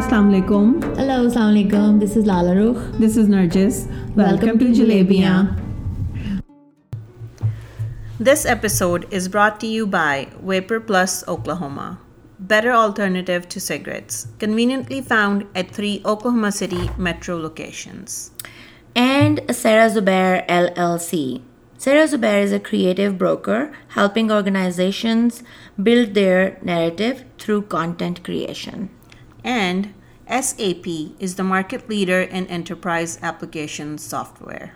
السلام علیکم. ہلو، السلام علیکم. دس is Lala Rooh. This is Nargis. Welcome to Jalebiyan. This episode is brought to you by vapor plus Oklahoma, better alternative to cigarettes, conveniently found at 3 Oklahoma City metro locations. And Sarah Zubair LLC. Sarah Zubair is a creative broker helping organizations build their narrative through content creation. And SAP is the market leader in enterprise application software.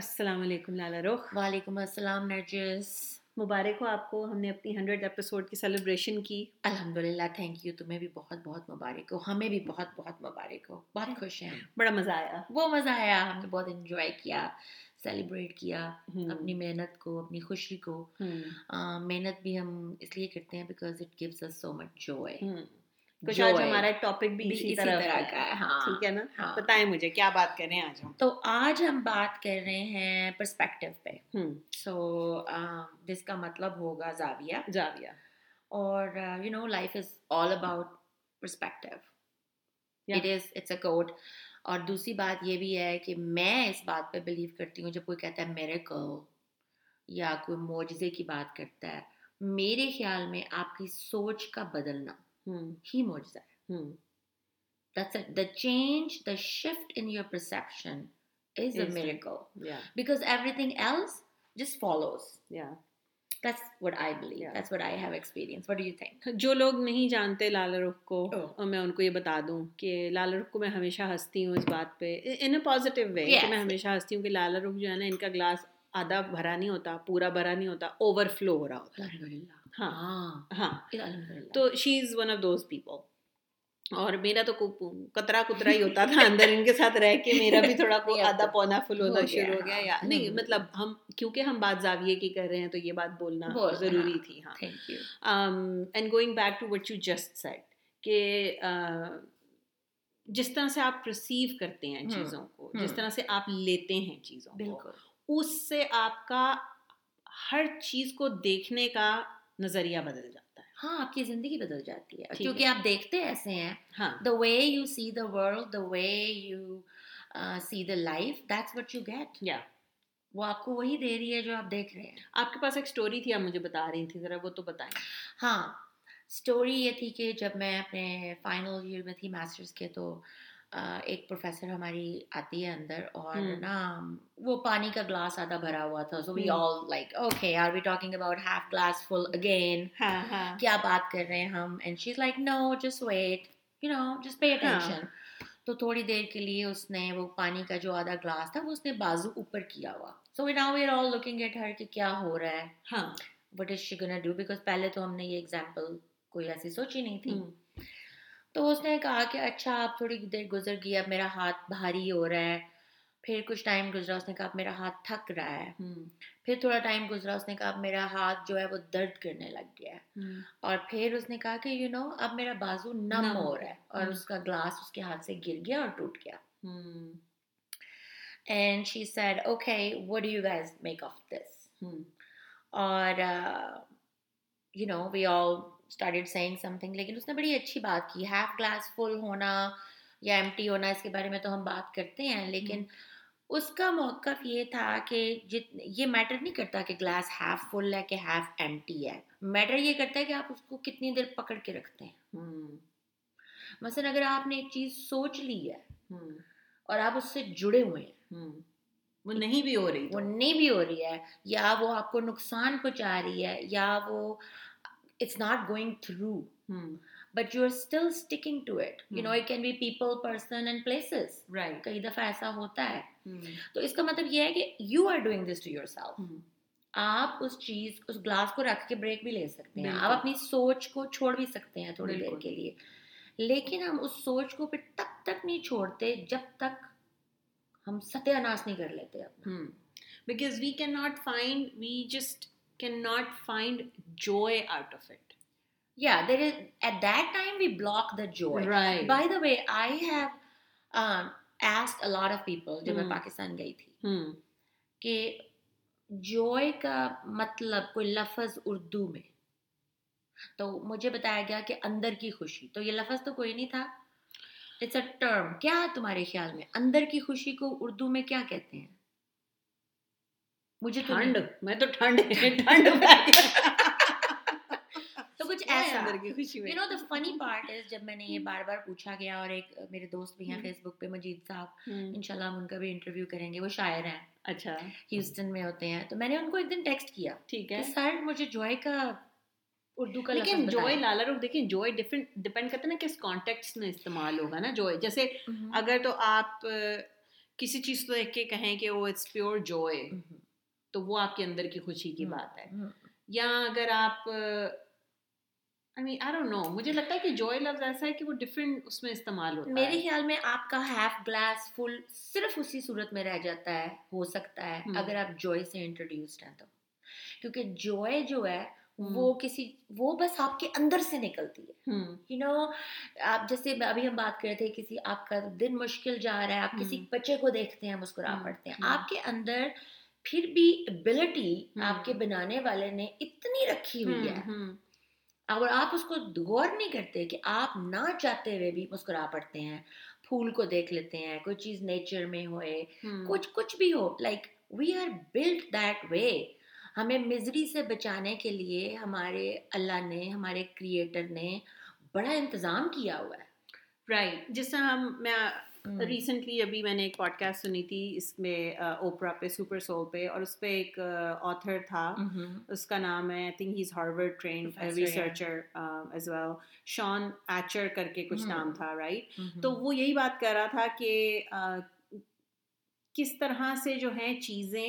Assalamu alaikum Lala Rooh. Wa alaikum assalam Nargis. مبارک ہو آپ کو, ہم نے اپنی 100 episode کی celebration کی. الحمدللہ, تھینک یو. تمہیں بھی بہت بہت مبارک ہو, ہمیں بھی بہت بہت مبارک ہو. بہت خوش ہیں, بڑا مزہ آیا. وہ مزہ آیا, ہم نے بہت انجوائے کیا, سیلیبریٹ کیا اپنی محنت کو, اپنی خوشی کو. محنت بھی ہم اس لیے کرتے ہیں because it gives us so much joy. کچھ آج ہمارا ٹاپک بھی اسی طرح کا ہے. ہاں ٹھیک ہے نا, بتائیں مجھے کیا بات کر رہے ہیں آج ہم. تو آج ہم بات کر رہے ہیں پرسپیکٹیو پہ. سو جس کا مطلب ہوگا زاویہ. زاویہ, اور you know life is all about perspective. It's a quote. اور دوسری بات یہ بھی ہے کہ میں اس بات پہ بلیو کرتی ہوں, جب کوئی کہتا ہے میریکل یا کوئی معجزے کی بات کرتا ہے, میرے خیال میں آپ کی سوچ کا بدلنا ہی معجزہ ہے. That's it. The change, the shift in your perception is a miracle. Yeah. Because everything else just follows. Yeah. That's what I believe. Yeah. That's what I have experienced. What do you think? جو لوگ نہیں جانتے لالا روح کو, اور میں ان کو یہ بتا دوں کہ لالا روح کو میں ہمیشہ ہنستی ہوں اس بات پہ in a positive way. میں ہمیشہ ہنستی ہوں کہ لالا روح جو ہے نا, ان کا گلاس آدھا بھرا نہیں ہوتا, پورا بھرا نہیں ہوتا, اوور فلو ہو رہا ہوتا. تو she is one of those people. اور میرا تو کترا کترا ہی ہوتا تھا اندر, ان کے ساتھ رہ کے میرا بھی تھوڑا آدھا پونا فل ہونا شروع ہو گیا. یا نہیں, مطلب ہم کیونکہ ہم بات زاویے کی کر رہے ہیں تو یہ بات بولنا ضروری تھی. ہاں, and going back to what you just said کہ جس طرح سے آپ پرسیو کرتے ہیں چیزوں کو, جس طرح سے آپ لیتے ہیں چیزوں کو, اس سے آپ کا ہر چیز کو دیکھنے کا نظریہ بدل جاتا ہے. ہاں, آپ کی زندگی بدل جاتی ہے کیونکہ آپ دیکھتے ایسے ہیں. The way you see the world, the way you see the life, that's what you get. Yeah. وہ آپ کو وہی دے رہی ہے جو آپ دیکھ رہے ہیں. آپ کے پاس ایک سٹوری تھی, آپ مجھے بتا رہی تھی, ذرا وہ تو بتائیں. ہاں, سٹوری یہ تھی کہ جب میں اپنے فائنل ایئر میں تھی ماسٹرز کے, تو ایک پروفیسر ہماری آتی ہے اندر, اور نا وہ پانی کا گلاس آدھا بھرا ہوا تھا. So we all like okay, are we talking about half glass full again, کیا بات کر رہے ہیں ہم. And she is like no, just wait, you know, just pay attention. تو تھوڑی دیر کے لیے اس نے وہ پانی کا جو آدھا گلاس تھا, وہ اس نے بازو اوپر کیا ہوا. So we now we are all looking at her کہ کیا ہو رہا ہے. ہاں, what is she gonna do, because پہلے تو ہم نے یہ ایگزامپل کوئی ایسی سوچی نہیں تھی. تو اس نے کہا کہ اچھا آپ تھوڑی دیر گزر گئی, اب میرا ہاتھ بھاری ہو رہا ہے. پھر کچھ ٹائم گزرا, اس نے کہا اب میرا ہاتھ تھک رہا ہے. پھر تھوڑا ٹائم گزرا, اس نے کہا اب میرا ہاتھ جو ہے وہ درد کرنے لگ گیا ہے. اور پھر اس نے کہا کہ یو نو اب میرا بازو نم ہو رہا ہے. اور اس کا گلاس اس کے ہاتھ سے گر گیا اور ٹوٹ گیا. And she said okay what do you guys make of this. اور you know we all started saying something. لیکن اس نے بڑی اچھی بات کی, ہاف گلاس فل ہونا یا ایمٹی ہونا, اس کے بارے میں تو ہم بات کرتے ہیں. لیکن اس کا موقف یہ تھا کہ یہ میٹر نہیں کرتا کہ گلاس ہاف فل ہے کہ ہاف ایمٹی ہے. میٹر یہ کرتا ہے کہ آپ اس کو کتنی دیر پکڑ کے رکھتے ہیں. مثلا اگر آپ نے ایک چیز سوچ لی ہے اور آپ اس سے جڑے ہوئے ہیں, وہ نہیں بھی ہو رہی ہے یا وہ آپ کو نقصان پہنچا رہی ہے, یا وہ it's not going through, but you're still sticking to it. You know, it can be people, person and places. Right. کئی دفعہ ایسا ہوتا ہے. تو اس کا مطلب یہ ہے کہ you are doing this to yourself. آپ اس چیز, اس گلاس کو رکھ کے بریک بھی لے سکتے ہیں, آپ اپنی سوچ کو چھوڑ بھی سکتے ہیں تھوڑی دیر کے لیے. لیکن ہم اس سوچ کو پھر تب تک نہیں چھوڑتے جب تک ہم ستیہ ناش نہیں کر لیتے اپنا. Because we just cannot find joy out of it. Yeah, there is, at that time we block the joy. Right. By the way, I have asked a lot of people jab main Pakistan gayi thi ke joy ka matlab koi lafz urdu mein, تو مجھے بتایا گیا کہ اندر کی خوشی. تو یہ لفظ تو کوئی نہیں تھا. It's a term. کیا تمہارے خیال میں اندر کی خوشی کو اردو میں کیا کہتے ہیں؟ مجھے ٹھنڈ، میں تو ٹھنڈ ٹھنڈ تو کچھ ایسا. یو نو دا فنی پارٹ از جب میں نے یہ بار بار پوچھا گیا، اور ایک میرے دوست بھی ہیں فیس بک پہ، مجید صاحب، انشاءاللہ ہم ان کا بھی انٹرویو کریں گے، وہ شاعر ہیں، اچھا ہیوسٹن میں ہوتے ہیں. تو میں نے ان کو ایک دن ٹیکسٹ کیا، ٹھیک ہے سر مجھے جوائے کا اردو کا، لیکن جوائے لالا روح، دیکھیں جوائے ڈفرینٹ ڈپینڈ کرتا ہے نا کس کانٹیکسٹ میں استعمال ہوگا نا. جوائے جیسے اگر تو آپ کسی چیز کو دیکھ کے کہیں کہ وہ اٹس پیور جوائے، تو وہ آپ کے اندر کی خوشی کی بات ہے. یا اگر آپ I don't know, مجھے لگتا ہے کہ joy لفظ ایسا ہے کہ وہ different اس میں استعمال ہوتا ہے. میرے خیال میں آپ کا half glass full صرف اسی صورت میں رہ جاتا ہے، ہو سکتا ہے اگر آپ joy سے introduced ہیں تو، کیونکہ joy جو ہے وہ کسی، وہ بس آپ کے اندر سے نکلتی ہے. یو نو آپ جیسے ابھی ہم بات کر رہے تھے، کسی آپ کا دن مشکل جا رہا ہے، آپ کسی بچے کو دیکھتے ہیں مسکرا پڑتے ہیں، آپ کے اندر پھر بھی ابلٹی آپ کے بنانے والے نے اتنی رکھی ہوئی ہے، اور آپ اس کو غور نہیں کرتے کہ آپ نہ چاہتے ہوئے بھی مسکرا پڑتے ہیں، پھول کو دیکھ لیتے ہیں، کوئی چیز نیچر میں ہوئے، کچھ بھی ہو. Like we are built that way. ہمیں مزری سے بچانے کے لیے ہمارے اللہ نے، ہمارے کریٹر نے بڑا انتظام کیا ہوا ہے. رائٹ. جس طرح میں ریسنٹلی ابھی میں نے ایک پوڈ کاسٹ سنی تھی، اس میں اوپرا پہ، سپر سول پہ، اور اس پہ ایک آتھر تھا، اس کا نام ہے، I think he is Harvard trained researcher as well, Shawn Achor کر کے کچھ نام تھا، رائٹ. تو وہ یہی بات کر رہا تھا کہ کس طرح سے جو ہیں چیزیں،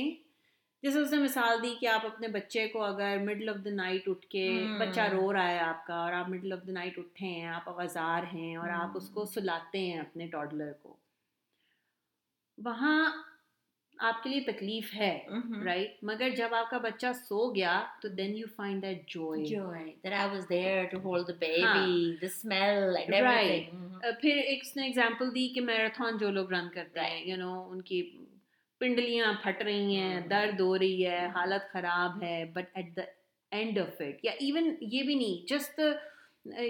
جیسے اس نے مثال دی کہ آپ اپنے بچے کو اگر مڈل آف دا نائٹ اٹھ کے، بچہ رو رہا ہے آپ کا، اور آپ مڈل آف دا نائٹ اٹھے ہیں، آپ آوازار ہیں، اور آپ اس کو سلاتے ہیں اپنے ٹاڈلر کو، وہاں آپ کے لیے تکلیف ہے، رائٹ. مگر جب آپ کا بچہ سو گیا تو then you find that joy that I was there to hold the baby, the smile and everything. پھر ایک اس نے ایگزامپل دی کہ میراتھن جو لوگ رن کرتے ہیں، یو نو ان کی پنڈلیاں پھٹ رہی ہیں، درد ہو رہی ہے، حالت خراب ہے، but at the end of it, یا ایون یہ بھی نہیں، جسٹ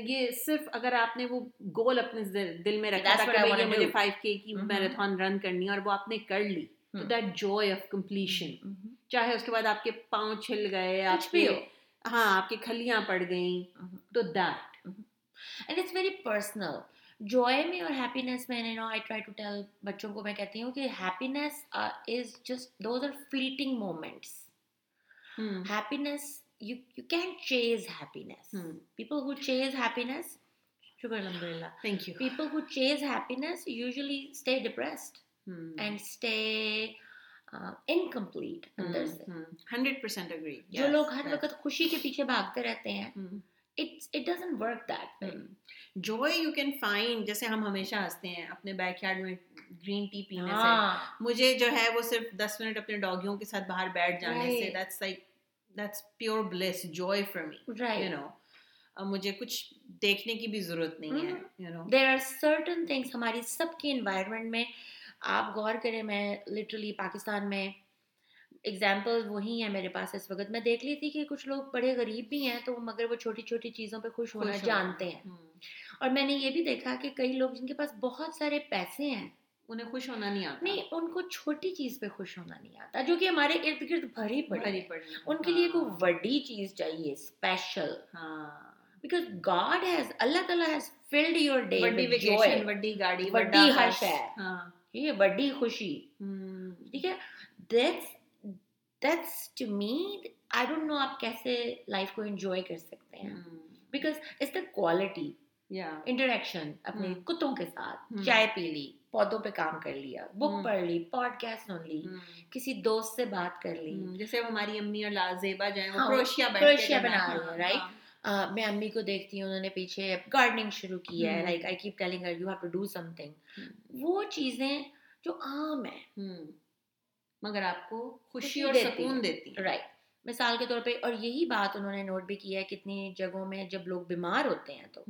یہ صرف اگر آپ نے وہ گول اپنے دل میں رکھا تھا کہ مجھے 5K کی میراتھن رن کرنی ہے، اور وہ آپ نے کر لی، تو دیٹ جوائے آف کمپلیشن. چاہے اس کے بعد آپ کے پاؤں چھل گئے، آپ کے، ہاں آپ کی کھلیاں پڑ گئیں، تو that and it's very personal. Joy میں اور ہیپینیس میں، you know I try to tell بچوں کو، میں کہتی ہوں کہ happiness is just those are fleeting moments. Happiness you can chase happiness. People who chase happiness, شکر الحمد للہ، thank you. People who chase happiness usually stay depressed and stay incomplete اندر سے. 100% اگری. جو لوگ ہر وقت خوشی کے پیچھے بھاگتے رہتے ہیں، It doesn't work that way. Joy you can find, جیسے ہم ہمیشہ ہنستے ہیں اپنے بیک یارڈ میں گرین ٹی پینے سے، مجھے جو ہے وہ صرف 10 منٹ اپنے ڈاگیوں کے ساتھ باہر بیٹھ جانے سے، that's pure bliss, joy for me, you know. مجھے کچھ دیکھنے کی بھی ضرورت نہیں ہے، you know. There are certain things ہماری سب کی environment میں، آپ غور کریں، میں literally پاکستان میں ایگزامپل وہی ہیں میرے پاس اس وقت. میں دیکھ لی تھی کہ کچھ لوگ بڑے غریب بھی ہیں تو مگر وہ چھوٹی چھوٹی چیزوں پہ خوش ہونا جانتے ہیں، اور میں نے یہ بھی دیکھا کہ کئی لوگ جن کے پاس بہت سارے پیسے ہیں، انہیں خوش ہونا نہیں آتا. نہیں، ان کو چھوٹی چیز پہ خوش ہونا نہیں آتا، جو کہ ہمارے ارد گرد بھری پڑی. ان کے لیے کوئی بڑی چیز چاہیے، اسپیشل. ہاں، because God has, اللہ تعالیٰ has filled your day with joy, بڑی گاڑی، بڑی ہر شے، یہ بڑی خوشی، ٹھیک ہے. That's to me, I don't know آپ کیسے لائف کو انجوائے کر سکتے ہیں، because it's the quality, interaction اپنے کتوں کے ساتھ، چائے پی لی، پودوں پہ کام کر لیا، بک پڑھ لی، پوڈ کاسٹ سن لی، کسی دوست سے بات کر لی. جیسے ہماری امی اور لازیبا جو ہیں وہ کروشیا بنا رہی ہیں، رائٹ. میں امی کو دیکھتی ہوں، انہوں نے پیچھے گارڈننگ شروع کی ہے، like I keep telling her you have to do something. وہ چیزیں جو عام ہیں مگر آپ کو خوشی اور سکون دیتی، رائٹ. مثال کے طور پہ، اور یہی بات انہوں نے نوٹ بھی کیا ہے کتنی جگہوں میں جب لوگ بیمار ہوتے ہیں تو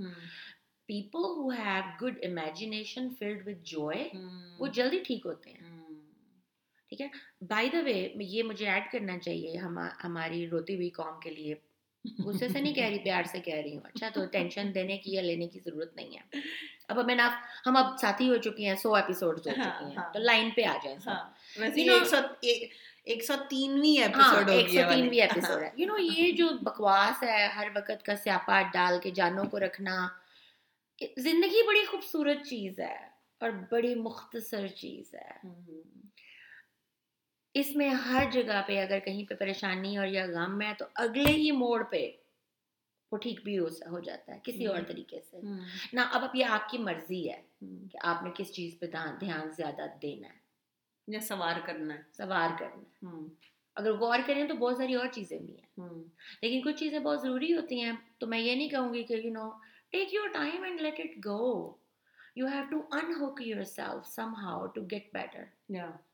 people who have good imagination filled with joy وہ جلدی ٹھیک ہوتے ہیں، ٹھیک ہے. بائی دا وے یہ مجھے ایڈ کرنا چاہیے ہماری روتی ہوئی قوم کے لیے، غصے سے نہیں کہہ رہی, پیار سے کہہ رہی ہوں. اچھا تو ٹینشن دینے کی یا لینے کی ضرورت نہیں ہے. اب ہم اب ساتھی ہو چکی ہیں, 100 ایپیسوڈز ہو چکی ہیں, تو لائن پہ آ جائیں. 103ویں ایپیسوڈ ہے. یہ جو بکواس ہے ہر وقت کا سیاپاٹ ڈال کے جانوں کو رکھنا, زندگی بڑی خوبصورت چیز ہے اور بڑی مختصر چیز ہے. اس میں ہر جگہ پہ اگر کہیں پہ پریشانی اور یا غم ہے تو اگلے ہی موڑ پہ وہ ٹھیک بھی ہو جاتا ہے کسی اور طریقے سے نہ. اب یہ آپ کی مرضی ہے کہ آپ نے کس چیز پہ دھیان زیادہ دینا ہے یا سوار کرنا ہے. اگر غور کریں تو بہت ساری اور چیزیں بھی ہیں, لیکن کچھ چیزیں بہت ضروری ہوتی ہیں. تو میں یہ نہیں کہوں گی کہ take your time and let it go. You have to unhook yourself somehow to get better,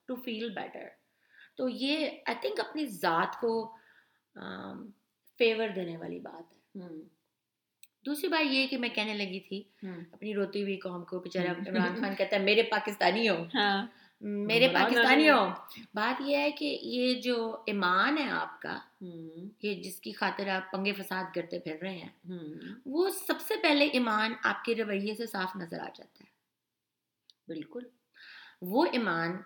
to feel better. تو یہ آئی تھنک اپنی ذات کو فیور دینے والی بات ہے. دوسری بات یہ کہ میں کہنے لگی تھی اپنی روتی ہوئی قوم کو, بیچارہ عمران خان کہتا ہے میرے پاکستانی ہو. بات یہ ہے کہ یہ جو ایمان ہے آپ کا, یہ جس کی خاطر آپ پنگے فساد کرتے پھر رہے ہیں, وہ سب سے پہلے ایمان آپ کے رویے سے صاف نظر آ جاتا ہے. بالکل وہ ایمان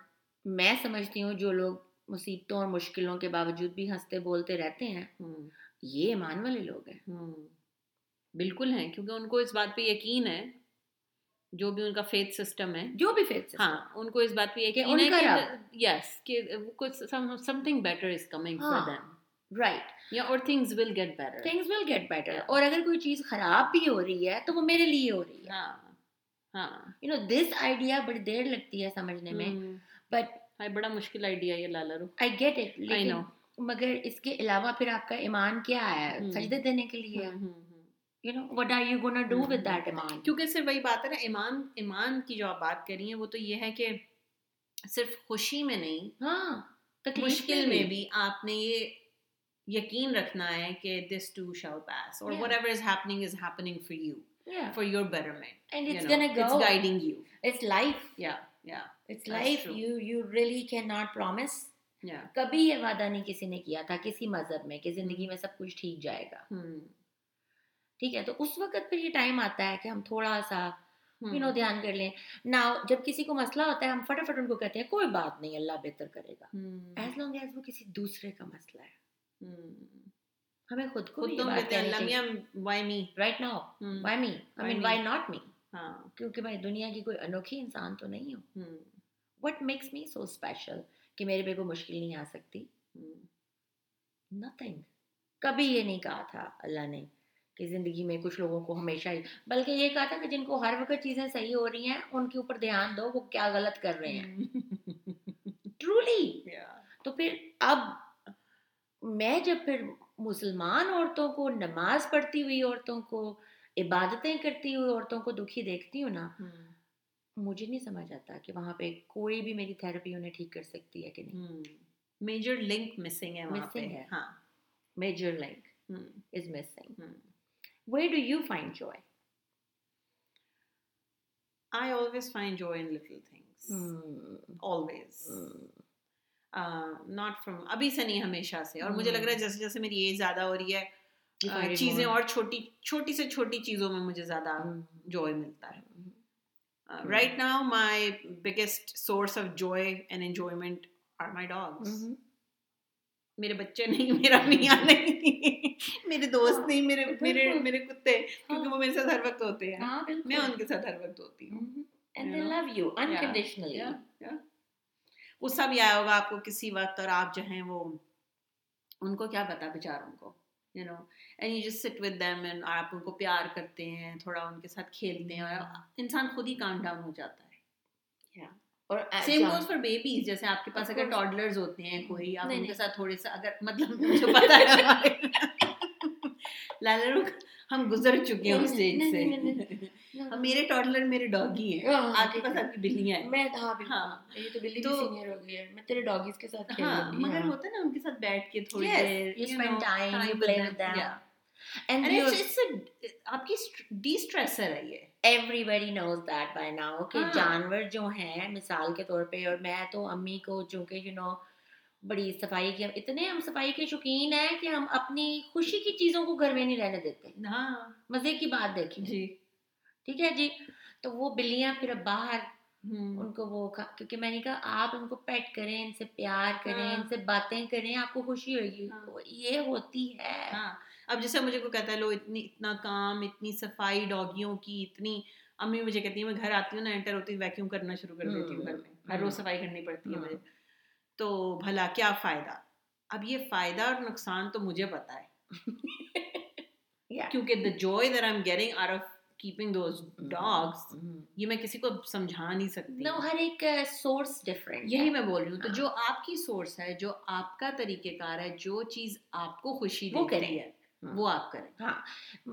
میں سمجھتی ہوں جو لوگ مصیبتوں اور مشکلوں کے باوجود بھی ہنستے بولتے رہتے ہیں, یہ ایمان والے لوگ ہیں. بالکل ہیں, کیونکہ ان کو اس بات پہ یقین ہے, جو بھی ان کا فیتھ سسٹم ہے, جو بھی فیتھ سسٹم, ہاں ان کو اس بات پہ یقین ہے کہ یس کہ something better is coming for them, right, or things will get better. اور اگر کوئی چیز خراب بھی ہو رہی ہے تو وہ میرے لیے ہو رہی ہے. this idea بڑی دیر لگتی ہے سمجھنے میں, بٹ بڑا مشکل آئیڈیا ہے لالا روح. I get it, لیکن مگر اس کے علاوہ پھر آپ کا ایمان کیا ہے؟ سجدے دینے کے لیے. What are you gonna do with that ایمان؟ کیونکہ صرف وہی بات ہے نا, ایمان کی جو آپ بات کر رہی ہیں وہ تو یہ ہے کہ صرف خوشی میں نہیں, مشکل میں بھی آپ نے یہ یقین رکھنا ہے کہ this too shall pass or whatever is happening for you, for your betterment. And it's gonna go. It's guiding you. It's life. It's life. You really cannot promise. کبھی یہ وعدہ نہیں کسی نے کیا تھا کسی مذہب میں کہ زندگی میں سب کچھ ٹھیک جائے گا. ٹھیک ہے, تو اس وقت پھر یہ ٹائم آتا ہے کہ ہم تھوڑا سا دھیان کر لیں نا. جب کسی کو مسئلہ ہوتا ہے ہم فٹافٹ ان کو کہتے ہیں کوئی بات نہیں, اللہ بہتر کرے گا, ایز لانگ ایز وہ کسی دوسرے کا مسئلہ ہے. ہمیں خود کو right now why me, I mean why not me, کیونکہ میں دنیا کی کوئی انوکھی انسان تو نہیں ہوں. What makes me so special کہ میرے پہ کوئی مشکل نہیں آ سکتی؟ Nothing. کبھی یہ نہیں کہا تھا اللہ نے کہ زندگی میں کچھ لوگوں کو ہمیشہ, بلکہ یہ کہا تھا کہ جن کو ہر وقت چیزیں صحیح ہو رہی ہیں ان کے اوپر دھیان دو وہ کیا غلط کر رہے ہیں. ٹرولی. تو پھر اب میں جب پھر مسلمان عورتوں کو, نماز پڑھتی ہوئی عورتوں کو, عبادتیں کرتی ہوئی عورتوں کو دکھی دیکھتی ہوں نا, مجھے نہیں سمجھ آتا کہ وہاں پہ کوئی بھی میری تھیراپی انہیں ٹھیک کر سکتی ہے کہ نہیں. میجر لنک مسنگ ہے وہاں پہ. ہاں, major link is missing. Where do you find joy? I always find joy in little things. Always. Not from ابھی سے نہیں, ہمیشہ سے. اور مجھے لگ رہا ہے جیسے جیسے میری ایج زیادہ ہو رہی ہے چیزیں اور چھوٹی چھوٹی سے چھوٹی چیزوں میں مجھے زیادہ جوائے ملتا ہے. Right now my biggest source of joy and enjoyment are my dogs. میرے بچے نہیں, میرا میاں نہیں, میرے دوست نہیں, میرے کتے, کیونکہ وہ میرے ساتھ ہر وقت ہوتے ہیں, میں ان کے ساتھ ہر وقت ہوتی ہوں. And they love you unconditionally. وہ سب یہ ہوگا آپ کو کسی وقت, اور آپ جو ہیں وہ ان کو کیا پتا بیچاروں کو, and you just sit with them and آپ ان کو پیار کرتے ہیں, تھوڑا ان کے ساتھ کھیلتے ہیں, اور انسان خود ہی کام ڈاؤن ہو جاتا ہے. اور سیم گوز فار بیبیز. جیسے آپ کے پاس اگر toddlers ہوتے ہیں کوئی, آپ ان کے ساتھ تھوڑے سا اگر مطلب مجھے پتا ہے لالا روح ہم گزر چکے ہیں اس اسٹیج سے. میرے toddler میرے ڈاگی ہیں, آپ کے پاس آپ کی بلیاں ہیں. میں تیرے ڈاگیز کے ساتھ کھیل رہی ہوں, مگر ہوتا ہے نا ان کے ساتھ بیٹھ کے تھوڑی دیر you spend time you play with them, and it's آپ کی ڈی اسٹریسر ہے یہ. Everybody knows that by now کہ جانور جو ہیں مثال کے طور پہ, اور میں تو امی کو چونکہ بڑی صفائی کی, اتنے ہم صفائی کے شوقین ہیں کہ ہم اپنی خوشی کی چیزوں کو گھر میں نہیں رہنے دیتے. ہاں مزے کی بات دیکھیں جی, ٹھیک ہے جی. تو وہ بلیاں پھر اب باہر ان کو وہ, کیونکہ میں نے کہا آپ ان کو پیٹ کریں, ان سے پیار کریں, ان سے باتیں کریں, آپ کو خوشی ہوگی. یہ ہوتی ہے. اب جیسے مجھے کوئی کہتا ہے لو اتنی اتنا کام, اتنی صفائی ڈاگیوں کی, اتنی امی مجھے کہتی ہے میں گھر آتی ہوں نا, انٹر ہوتی ہوں ویکیوم کرنا شروع کر دیتی ہوں, گھر میں ہر روز صفائی کرنی پڑتی ہے مجھے, تو بھلا کیا فائدہ. اب یہ فائدہ اور نقصان تو مجھے پتا ہے کیونکہ the joy that I'm getting out of keeping those dogs, یہ میں کسی کو سمجھا نہیں سکتی. نو ہر ایک سورس ڈفرینٹ, یہی میں بول رہی ہوں. تو جو آپ کی سورس ہے, جو آپ کا طریقہ کار ہے, جو چیز آپ کو خوشی دیتی ہے وہ آپ کریں. ہاں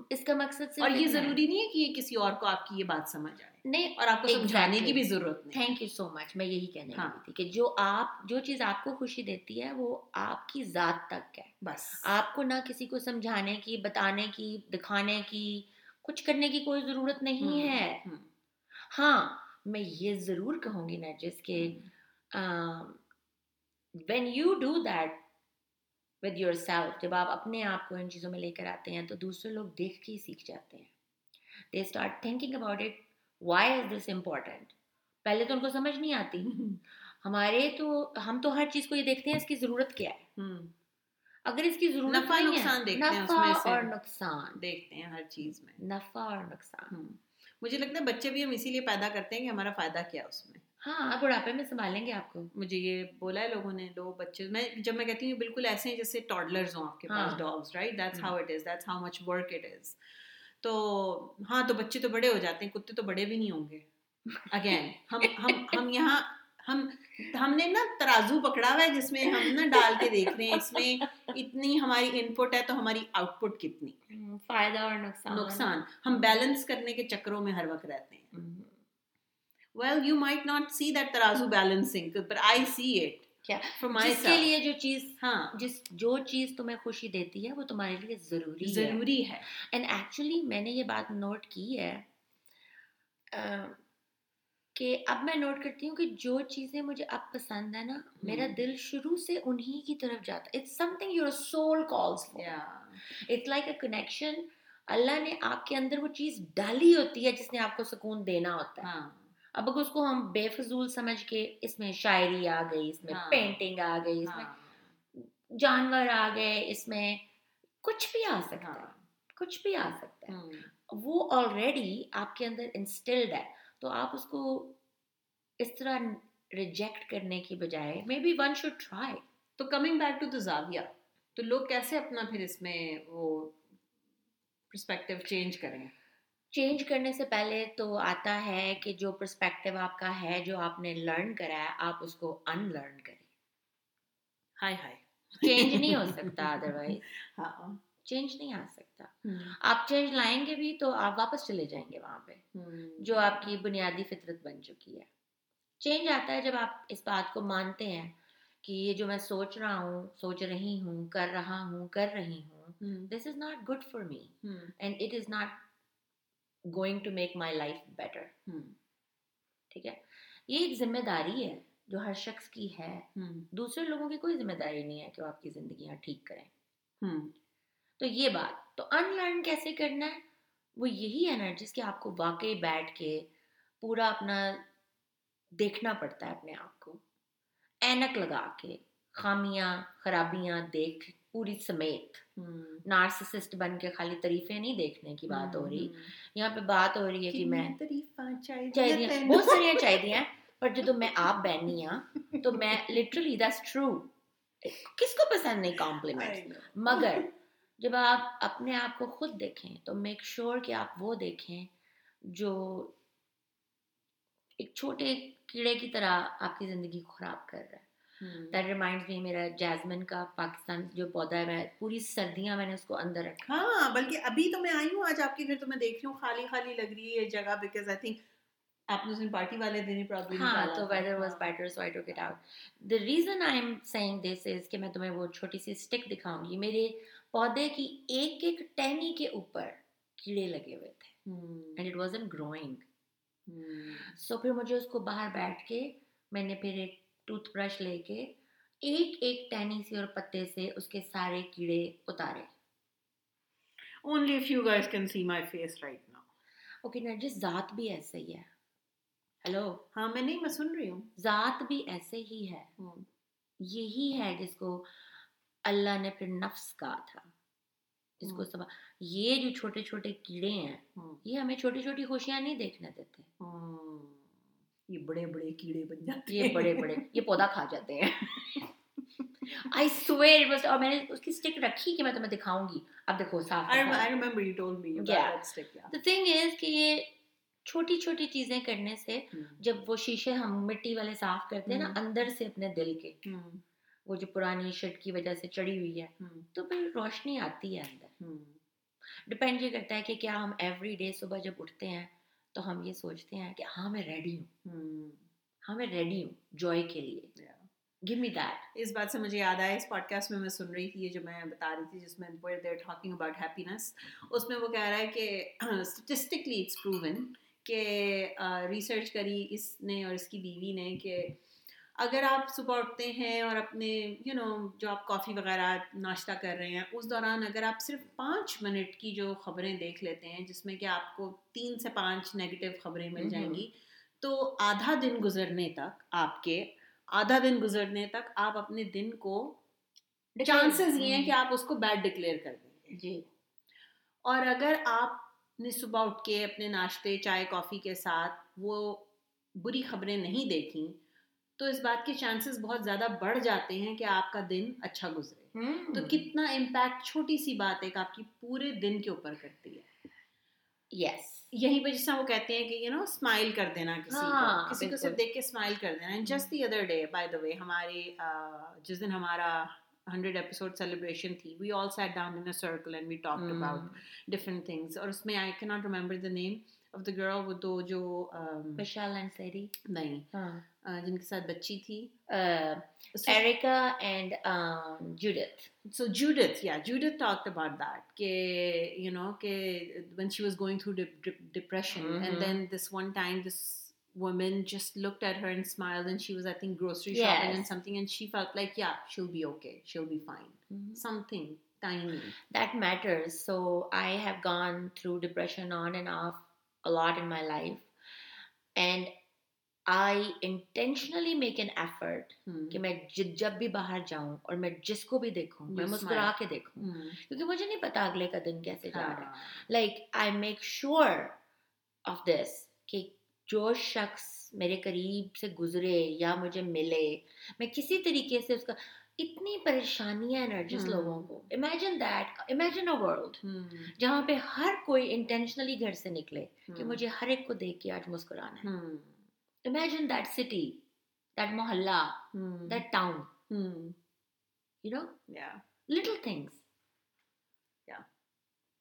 اس کا مقصد, اور یہ ضروری نہیں ہے کہ یہ کسی اور کو آپ کی یہ بات سمجھ آئے, نہیں, اور آپ کو سمجھانے کی بھی ضرورت نہیں. Thank you so much. میں یہی کہنے والی تھی کہ جو چیز آپ کو خوشی دیتی ہے وہ آپ کی ذات تک ہے. بس آپ کو نہ کسی کو سمجھانے کی, بتانے کی, دکھانے کی, کچھ کرنے کی کوئی ضرورت نہیں ہے. ہاں میں یہ ضرور کہوں گی نرجس کہ when you do that with yourself, جب آپ اپنے آپ کو ان چیزوں میں لے کر آتے ہیں تو دوسرے لوگ دیکھ کے ہی سیکھ جاتے ہیں. They start thinking about it. Why is this important? پہلے تو ان کو سمجھ نہیں آتی. ہم تو ہر چیز کو یہ دیکھتے ہیں اس کی ضرورت کیا ہے. اگر اس کی ضرورت نفع نقصان دیکھتے ہیں, نفع اور نقصان دیکھتے ہیں ہر چیز میں, نفع اور نقصان. مجھے لگتا ہے بچے بھی ہم اسی لیے پیدا کرتے ہیں کہ ہمارا فائدہ کیا اس میں. ہاں بڑھاپے میں سنبھالیں گے آپ کو. مجھے یہ بولا ہے لوگوں نے, لوگ بچے, میں جب میں کہتی ہوں بالکل ایسے ہیں جیسے ٹاڈلرز ہوں آپ کے پاس, dogs, right, that's how it is, that's how much work it is. تو ہاں, تو بچے تو بڑے ہو جاتے ہیں, کتے تو بڑے بھی نہیں ہوں گے. اگین ہم یہاں ہم نے نا ترازو پکڑا ہوا ہے جس میں ہم نا ڈال کے دیکھ رہے ہیں اس میں اتنی ہماری ان پٹ ہے تو ہماری آؤٹ پٹ کتنی, فائدہ اور نقصان. ہم بیلنس کرنے کے چکروں میں ہر وقت رہتے ہیں. Well, you might not see that tarazu balancing, but I see it for myself. جس کے لیے جو چیز, ہاں جو چیز تمہیں خوشی دیتی ہے وہ تمہارے لیے ضروری ہے. And actually میں نے یہ بات نوٹ کی ہے کہ اب میں نوٹ کرتی ہوں کہ جو چیزیں مجھے اب پسند ہیں نا, میرا دل شروع سے انہی کی طرف جاتا ہے. It's something your soul calls for. It's like a connection. اللہ نے آپ کے اندر وہ چیز ڈالی ہوتی ہے جس نے آپ کو سکون دینا ہوتا ہے. اب اگر اس کو ہم بے فضول سمجھ کے, اس میں شاعری آ گئی, اس میں پینٹنگ آ گئی, اس میں جانور آ گئے, اس میں کچھ بھی آ سکتا ہے, کچھ بھی آ سکتا ہے. وہ آلریڈی آپ کے اندر انسٹلڈ ہے, تو آپ اس کو اس طرح ریجیکٹ کرنے کی بجائے may be one should try. تو کمنگ بیک ٹو دی زاویہ, تو لوگ کیسے اپنا پھر اس میں وہ پرسپیکٹیو چینج کریں؟ چینج کرنے سے پہلے تو آتا ہے کہ جو پرسپیکٹیو آپ کا ہے, جو آپ نے لرن کرا ہے, آپ اس کو ان لرن کریں. ہائے ہائے, چینج نہیں ہو سکتا ادروائز. ہاں چینج نہیں آ سکتا. آپ چینج لائیں گے بھی تو آپ واپس چلے جائیں گے وہاں پہ جو آپ کی بنیادی فطرت بن چکی ہے. چینج آتا ہے جب آپ اس بات کو مانتے ہیں کہ یہ جو میں سوچ رہا ہوں, سوچ رہی ہوں, کر رہا ہوں, کر رہی ہوں, this is not good for me and it is not going to make my life better. ٹھیک ہے, یہ ایک ذمہ داری ہے جو ہر شخص کی ہے. دوسرے لوگوں کی کوئی ذمہ داری نہیں ہے کہ وہ آپ کی زندگیاں ٹھیک کریں. تو یہ بات, تو ان لرن کیسے کرنا ہے وہ یہی ہے نا جس کے آپ کو واقعی بیٹھ کے پورا اپنا دیکھنا پڑتا ہے, اپنے آپ کو اینک لگا کے, خامیاں خرابیاں دیکھ پوری سمیت. نارسسسٹ بن کے خالی تعریفیں نہیں دیکھنے کی بات ہو رہی, یہاں پہ بات ہو رہی ہے کہ میں تعریفیں بہت ساری چاہیے ہیں, پر جدو میں آپ بہنی ہوں تو میں لٹرلی دیٹس ٹرو, کس کو پسند نہیں کمپلیمنٹ. مگر جب آپ اپنے آپ کو خود دیکھیں تو میک شیور کہ آپ وہ دیکھیں جو ایک چھوٹے کیڑے کی طرح آپ کی زندگی خراب کر رہا ہے. That reminds me, میرا جیسمن کا پاکستان جو پودا ہے, میں پوری سردیاں میں نے اس کو اندر رکھا. ہاں بلکہ ابھی تو میں آئی ہوں آج آپ کے گھر تو میں دیکھ رہی ہوں خالی خالی لگ رہی ہے یہ جگہ, because I think آپ نے اس دن پارٹی والے دن ہی پرابلم. ہاں تو weather was better so I took it out. The reason I'm saying this is کہ میں تمہیں وہ چھوٹی سی اسٹک دکھاؤں گی, میرے پودے کی ایک ایک ٹہنی کے اوپر کیڑے لگے ہوئے تھے and it wasn't growing. So پھر مجھے اس کو باہر بیٹھ کے میں نے پھر ایک ٹوتھ برش لے کے ایک ایک ٹہنی سے اور پتے سے اس کے سارے کیڑے اتارے. Only if you guys can see my face right now. Okay, Nargis, ذات بھی ایسے ہی ہے. Hello. ہاں میں نہیں, میں سن رہی ہوں. ذات بھی ایسے ہی ہے. یہی ہے جس کو اللہ نے پھر نفس کہا تھا. اس کو سب یہ جو چھوٹے چھوٹے کیڑے ہیں یہ ہمیں چھوٹی چھوٹی خوشیاں نہیں دیکھنے دیتے. یہ بڑے بڑے کیڑے بن جاتے ہیں, یہ بڑے بڑے یہ پودا کھا جاتے ہیں. I swear it was, اور میں نے اس کی اسٹک رکھی کہ میں تمہیں دکھاؤں گی. اب دیکھو صاف. I remember you told me about that stick. Yeah. The thing is کہ یہ چھوٹی چھوٹی چیزیں کرنے سے, جب وہ شیشے ہم مٹی والے صاف کرتے ہیں نا اندر سے اپنے دل کے, وہ جو پرانی شٹ کی وجہ سے چڑی ہوئی ہے, تو پھر روشنی آتی ہے اندر. ڈپینڈ یہ کرتا ہے کہ کیا ہم ایوری ڈے صبح جب اٹھتے ہیں تو ہم یہ سوچتے ہیں کہ ہاں میں ریڈی ہوں, ہاں میں ریڈی ہوں جوائے کے لیے. Give me that. اس بات سے مجھے یاد آیا, اس پوڈ کاسٹ میں سن رہی تھی, یہ جو میں بتا رہی تھی جس میں where they're talking about happiness, اس میں وہ کہہ رہا ہے کہ statistically it's proven کہ ریسرچ کری اس نے اور اس کی بیوی نے کہ اگر آپ صبح اٹھتے ہیں اور اپنے یو نو جو آپ کافی وغیرہ ناشتہ کر رہے ہیں اس دوران اگر آپ صرف 5 منٹ کی جو خبریں دیکھ لیتے ہیں جس میں کہ آپ کو 3 سے 5 نیگیٹو خبریں مل جائیں گی, تو آدھا دن گزرنے تک آپ اپنے دن کو چانسز یہ ہیں کہ آپ اس کو بیڈ ڈکلیئر کر دیں گے. جی. اور اگر آپ نے صبح اٹھ کے اپنے ناشتے چائے کافی کے ساتھ وہ بری خبریں نہیں دیکھیں تو اس بات کے چانسز بہت زیادہ بڑھ جاتے ہیں کہ آپ کا دن اچھا گزرے. تو کتنا امپیکٹ چھوٹی سی بات ایک آپ کی پورے دن کے اوپر کرتی ہے. یس, یہی وجہ سے وہ کہتے ہیں کہ یو نو اسمائل کر دینا, کسی کو صرف دیکھ کے اسمائل کر دینا. And just the other day by the way, ہمارے جس دن ہمارا 100 episode celebration تھی, we all sat down in a circle and we talked about different things. اور اس میں I can not remember the name of the girl, وہ دو جو وشال اینڈ سیری نہیں, جن کے ساتھ بچی تھی, Erica and Judith. So Judith, yeah, Judith talked about that. Ke, you know, ke when she was going through depression, and then this one time, this woman just looked at her and smiled, and she was, I think, grocery shopping and something, and she felt like, yeah, she'll be okay, she'll be fine, something tiny that matters. So I have gone through depression on and off a lot in my life, and I intentionally make an effort کہ میں جب بھی باہر جاؤں اور میں جس کو بھی دیکھوں میں مسکرا کے دیکھوں, کیونکہ مجھے نہیں پتا اگلے کا دن کیسے جا رہا ہے. Like I make sure of this کہ جو شخص میرے قریب سے گزرے یا مجھے ملے میں کسی طریقے سے اس کا, اتنی پریشانیاں انرجیز لوگوں کو. Imagine that, imagine a world جہاں پہ ہر کوئی انٹینشنلی گھر سے نکلے کہ مجھے ہر ایک کو دیکھ کے آج مسکرانا ہے. Imagine that city, that mohalla, that town. You know? Yeah. Little things. Yeah.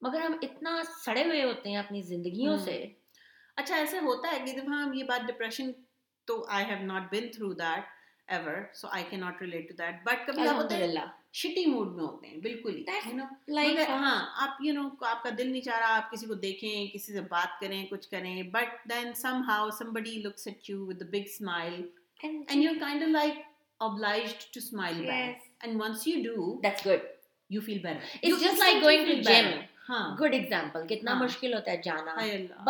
مگر ہم اتنا سڑے ہوئے ہوتے ہیں اپنی زندگیوں سے. اچھا ایسے ہوتا ہے کہ ہم یہ بات ڈپریشن تو I have not been through that ever, so I cannot relate to that. But کبھی ہوتا ہے شٹی موڈ میں ہوتے ہیں بالکل ہی. ہاں آپ یو نو آپ کا دل نہیں چاہ رہا آپ کسی کو دیکھیں کسی سے بات کریں کچھ کریں, but then somehow somebody looks at you with a big smile and you're kind of like obliged to smile back, and once you do that's good, you feel better. It's just like going to gym. Good example. کتنا مشکل ہوتا ہے جانا,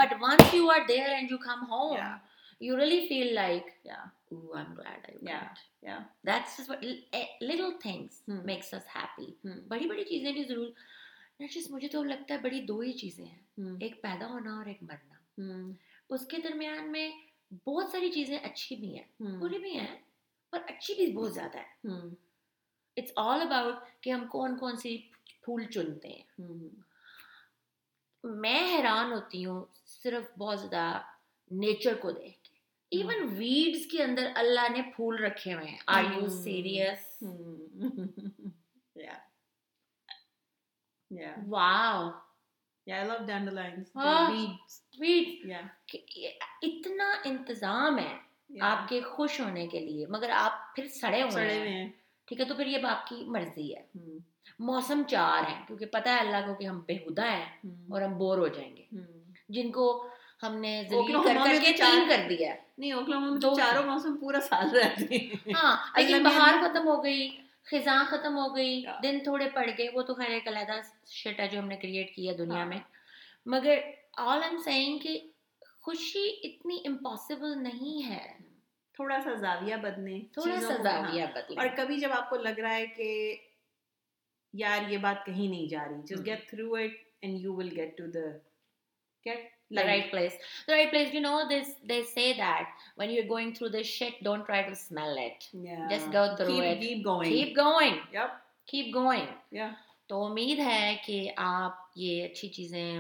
but once you are there and you come home you really feel like ooh, I'm glad I went. Yeah. That's just what little things makes us happy. بڑی بڑی چیزیں بھی ضرور, نرجس مجھے تو لگتا ہے بڑی دو ہی چیزیں ہیں, ایک پیدا ہونا اور ایک مرنا. اس کے درمیان میں بہت ساری چیزیں اچھی بھی ہیں بری بھی ہیں, پر اچھی بھی بہت زیادہ ہے. It's all about کہ ہم کون کون سی پھول چنتے ہیں. میں حیران ہوتی ہوں صرف بہت زیادہ نیچر کو دیکھ. Even weeds کے اندر اللہ نے پھول رکھے ہوئے ہیں. Are you serious? Yeah. Wow. Yeah, I love dandelions. Weeds. اتنا انتظام ہے آپ کے خوش ہونے کے لیے, مگر آپ پھر سڑے ہوئے ہیں. ٹھیک ہے, تو پھر یہ آپ کی مرضی ہے. موسم چار ہیں کیونکہ پتہ ہے اللہ کو کہ ہم بےہودہ ہیں اور ہم بور ہو جائیں گے. جن کو ہم نے زلیل کر کے تین کر دیا. نہیں اوکلاہوما میں تو چاروں موسم پورا سال رہتے ہیں. ہاں لیکن بہار ختم ہو گئی, خزاں ختم ہو گئی, دن تھوڑے پڑ گئے, وہ تو خیر ایک علیحدہ شٹ ہے جو ہم نے کریٹ کیا دنیا میں, مگر آل ایم سیئنگ کہ خوشی اتنی امپاسبل نہیں ہے. تھوڑا سا زاویہ بدلیں, تھوڑا سا زاویہ بدلیں. اور کبھی جب آپ کو لگ رہا ہے کہ یار یہ بات کہیں نہیں جا رہی, just get through it and you will get to the right place. The right place, you know, they say that when you're going through this shit, don't try to smell it. Yeah. Just go through it. Keep going. Yep. Keep going. Yeah. تو امید ہے کہ آپ یہ اچھی چیزیں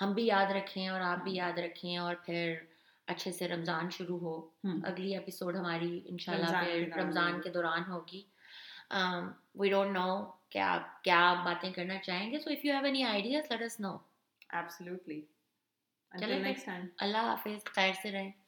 ہم بھی یاد رکھیں اور آپ بھی یاد رکھیں, اور پھر اچھے سے رمضان شروع ہو. اگلی ایپیسوڈ ہماری انشاءاللہ پھر رمضان کے دوران ہوگی. We don't know کہ آپ کیا باتیں کرنا چاہیں گے, so if you have any ideas let us know. Absolutely. Until next time. اللہ حافظ. خیر سے رہیں.